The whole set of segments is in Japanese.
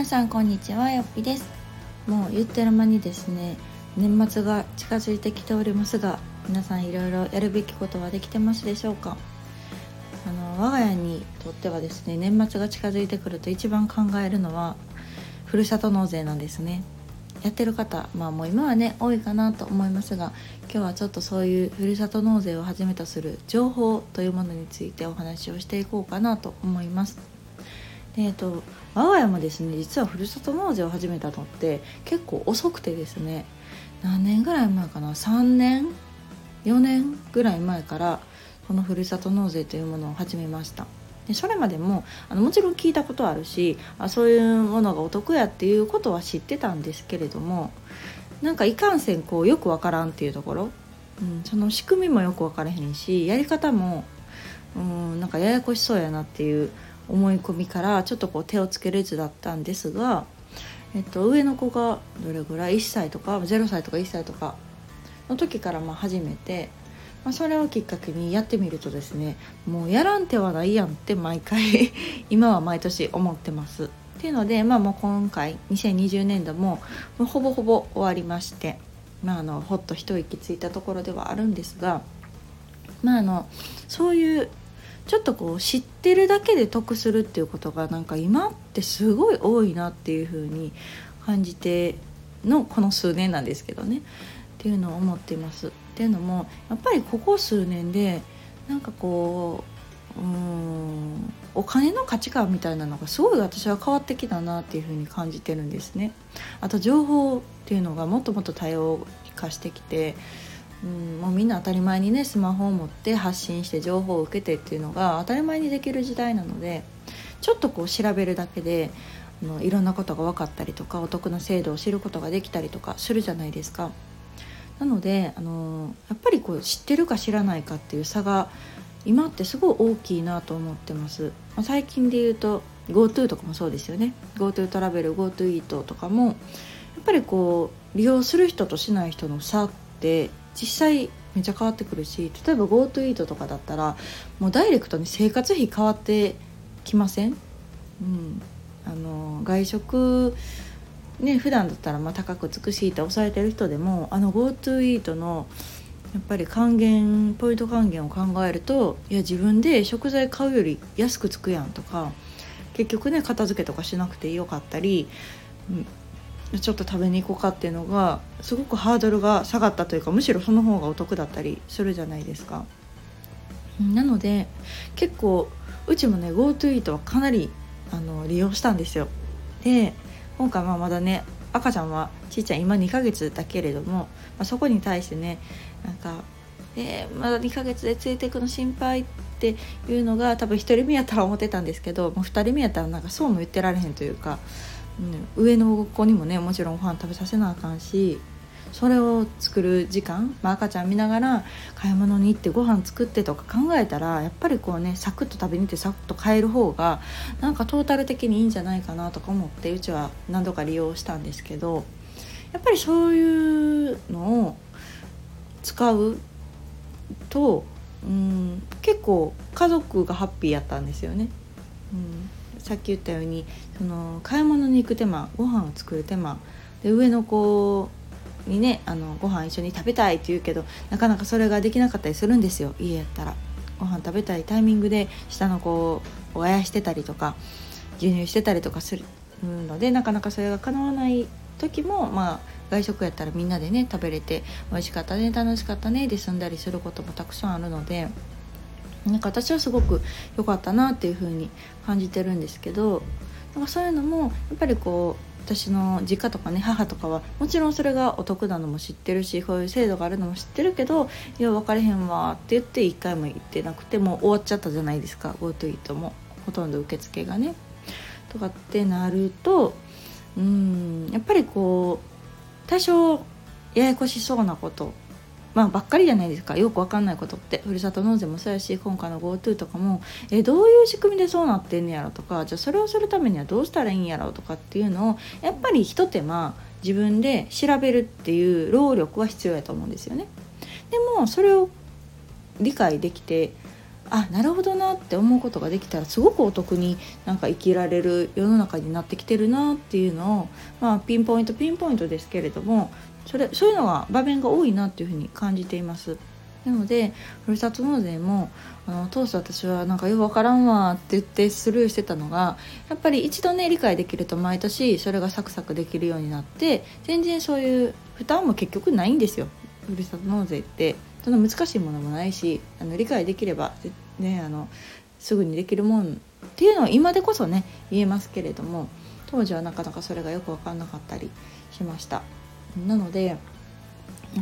皆さんこんにちは、よっぴです。もう言ってる間にですね、年末が近づいてきておりますが、皆さんいろいろやるべきことはできてますでしょうか。我が家にとってはですね、年末が近づいてくると一番考えるのはふるさと納税なんですね。やってる方、もう今はね多いかなと思いますが、今日はちょっとそういうふるさと納税をはじめとする情報というものについてお話をしていこうかなと思います。で、我が家もですね、実はふるさと納税を始めたのって結構遅くてですね、何年ぐらい前かな、3年4年ぐらい前からこのふるさと納税というものを始めました。でそれまでももちろん聞いたことあるし、そういうものがお得やっていうことは知ってたんですけれども、なんかいかんせんよくわからんっていうところ、その仕組みもよくわからへんし、やり方もなんかややこしそうやなっていう思い込みからちょっと手をつけれずだったんですが、上の子がどれぐらい1歳とか0歳とか1歳とかの時から始めて、それをきっかけにやってみるとですね、もうやらん手はないやんって毎回今は毎年思ってますっていうので、もう今回2020年度もうほぼほぼ終わりまして、ほっと一息ついたところではあるんですが、そういうちょっと知ってるだけで得するっていうことがなんか今ってすごい多いなっていう風に感じてのこの数年なんですけどね、っていうのを思っています。っていうのもやっぱりここ数年でなんかお金の価値観みたいなのがすごい私は変わってきたなっていう風に感じてるんですね。あと情報っていうのがもっともっと多様化してきて、もうみんな当たり前にねスマホを持って発信して情報を受けてっていうのが当たり前にできる時代なので、ちょっと調べるだけでいろんなことが分かったりとか、お得な制度を知ることができたりとかするじゃないですか。なのでやっぱり知ってるか知らないかっていう差が今ってすごい大きいなと思ってます。最近で言うと GoTo とかもそうですよね。 GoTo トラベル、 GoTo イートとかもやっぱり利用する人としない人の差って実際めっちゃ変わってくるし、例えば GoTo イートとかだったらもうダイレクトに生活費変わってきません？外食ね、普段だったら高くつくしって抑えてる人でも、GoTo イートのやっぱり還元ポイント還元を考えると、いや自分で食材買うより安くつくやんとか、結局ね片付けとかしなくてよかったり、ちょっと食べに行こうかっていうのがすごくハードルが下がったというか、むしろその方がお得だったりするじゃないですか。なので結構うちもね GoTo イートはかなり利用したんですよ。で今回まだね赤ちゃんはちいちゃん今2ヶ月だけれども、そこに対してねなんか、まだ2ヶ月でついていくの心配っていうのが多分1人目やったら思ってたんですけど、もう2人目やったらなんかそうも言ってられへんというか、上の子にもねもちろんご飯食べさせなあかんし、それを作る時間、赤ちゃん見ながら買い物に行ってご飯作ってとか考えたら、やっぱりサクッと食べに行ってサクッと買える方がなんかトータル的にいいんじゃないかなとか思って、うちは何度か利用したんですけど、やっぱりそういうのを使うと、結構家族がハッピーやったんですよね。さっき言ったように買い物に行く手間、ご飯を作る手間で、上の子にねご飯一緒に食べたいって言うけどなかなかそれができなかったりするんですよ。家やったらご飯食べたいタイミングで下の子をあやしてたりとか授乳してたりとかするので、なかなかそれが叶わない時も、外食やったらみんなでね食べれて美味しかったね楽しかったねで済んだりすることもたくさんあるので、なんか私はすごく良かったなっていう風に感じてるんですけど、なんかそういうのもやっぱり私の実家とかね母とかはもちろんそれがお得なのも知ってるし、こういう制度があるのも知ってるけど、いや分かれへんわって言って一回も行ってなくてもう終わっちゃったじゃないですか。 GoTo イートもほとんど受付がねとかってなると、やっぱり多少ややこしそうなことばっかりじゃないですか。よくわかんないことってふるさと納税もそうやし、今回の GoTo とかもどういう仕組みでそうなってんねやろとか、じゃあそれをするためにはどうしたらいいんやろとかっていうのをやっぱりひと手間自分で調べるっていう労力は必要やと思うんですよね。でもそれを理解できてあ、なるほどなって思うことができたら、すごくお得になんか生きられる世の中になってきてるなっていうのを、まあ、ピンポイントですけれども、そういうのが場面が多いなっていうふうに感じています。なのでふるさと納税も当初私はなんかよくわからんわって言ってスルーしてたのが、やっぱり一度ね理解できると毎年それがサクサクできるようになって、全然そういう負担も結局ないんですよ。ふるさと納税ってそんな難しいものもないし、理解できれば、ね、すぐにできるもんっていうのは今でこそね言えますけれども、当時はなかなかそれがよく分かんなかったりしました。なのでや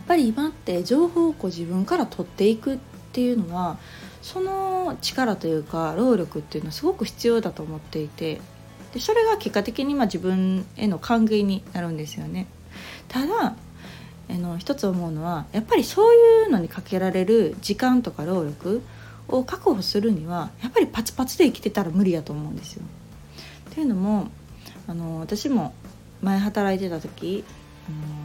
っぱり今って情報を自分から取っていくっていうのは、その力というか労力っていうのはすごく必要だと思っていて、でそれが結果的に自分への還元になるんですよね。ただ一つ思うのは、やっぱりそういうのにかけられる時間とか労力を確保するには、やっぱりパツパツで生きてたら無理やと思うんですよ。っていうのも私も前働いてた時、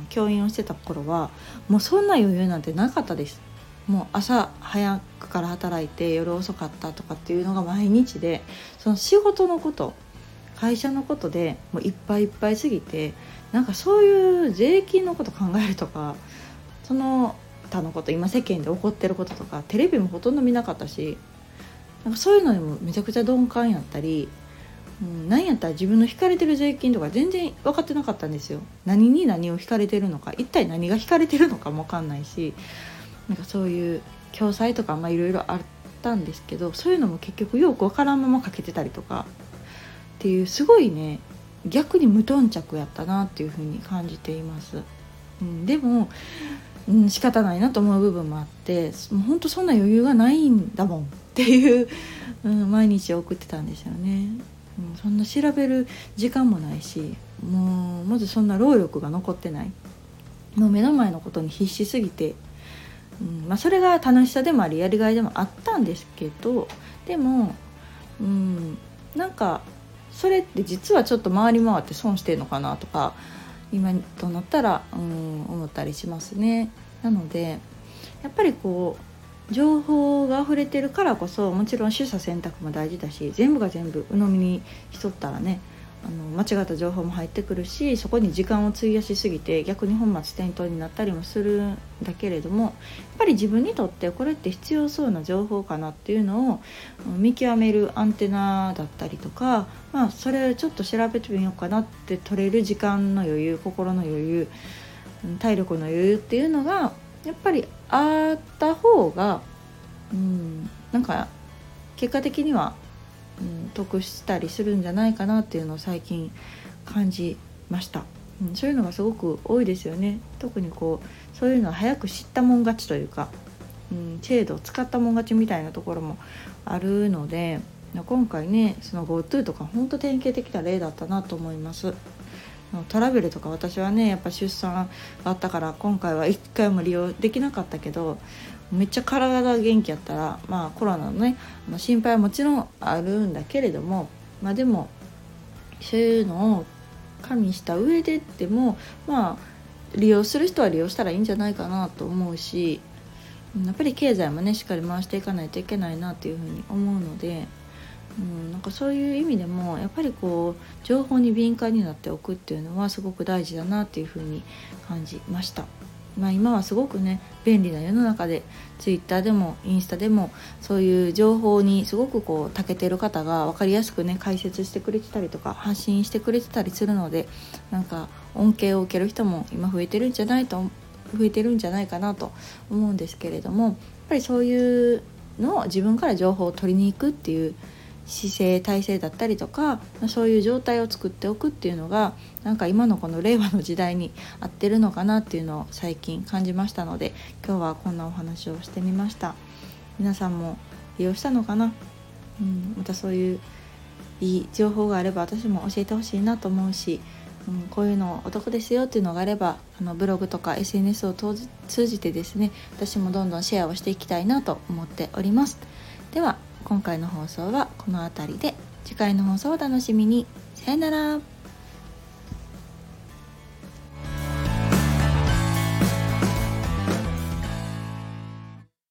教員をしてた頃はもうそんな余裕なんてなかったです。もう朝早くから働いて夜遅かったとかっていうのが毎日で、その仕事のこと会社のことでもういっぱいいっぱいすぎて、なんかそういう税金のこと考えるとか、その他のこと今世間で起こってることとかテレビもほとんど見なかったし、なんかそういうのにもめちゃくちゃ鈍感やったり、何やったら自分の引かれてる税金とか全然分かってなかったんですよ。何に何を引かれてるのか、一体何が引かれてるのかも分かんないし、なんかそういう共済とかいろいろあったんですけど、そういうのも結局よく分からんままかけてたりとかっていう、すごいね逆に無頓着やったなっていう風に感じています。でも、仕方ないなと思う部分もあって、もうほんとそんな余裕がないんだもんっていう、毎日を送ってたんですよね。そんな調べる時間もないし、もうまずそんな労力が残ってない、もう目の前のことに必死すぎて、それが楽しさでもありやりがいでもあったんですけど、でも、なんかそれって実はちょっと回り回って損してるのかなとか今となったら、思ったりしますね。なのでやっぱり情報が溢れてるからこそ、もちろん取捨選択も大事だし、全部が全部鵜呑みにしとったらね、間違った情報も入ってくるし、そこに時間を費やしすぎて逆に本末転倒になったりもするんだけれども、やっぱり自分にとってこれって必要そうな情報かなっていうのを見極めるアンテナだったりとか、それをちょっと調べてみようかなって取れる時間の余裕、心の余裕、体力の余裕っていうのがやっぱりあった方が、なんか結果的には、得したりするんじゃないかなっていうのを最近感じました。そういうのがすごく多いですよね。特にそういうのは早く知ったもん勝ちというか、制度を使ったもん勝ちみたいなところもあるので、今回ねその GoTo とか本当典型的な例だったなと思います。トラベルとか私はねやっぱ出産があったから今回は1回も利用できなかったけど、めっちゃ体が元気やったら、コロナのね心配はもちろんあるんだけれども、でもそういうのを加味した上ででも利用する人は利用したらいいんじゃないかなと思うし、やっぱり経済もねしっかり回していかないといけないなっていうふうに思うので。なんかそういう意味でもやっぱり情報に敏感になっておくっていうのはすごく大事だなっていうふうに感じました。今はすごくね便利な世の中で、ツイッターでもインスタでもそういう情報にすごく長けてる方が分かりやすくね解説してくれてたりとか発信してくれてたりするので、なんか恩恵を受ける人も今増えてるんじゃないかなと思うんですけれども、やっぱりそういうのを自分から情報を取りに行くっていう姿勢体制だったりとか、そういう状態を作っておくっていうのがなんか今のこの令和の時代に合ってるのかなっていうのを最近感じましたので、今日はこんなお話をしてみました。皆さんも利用したのかな、またそういういい情報があれば私も教えてほしいなと思うし、こういうのお得ですよっていうのがあればブログとか SNS を通じてですね、私もどんどんシェアをしていきたいなと思っております。では今回の放送はこの辺りで、次回の放送をお楽しみに。さよなら。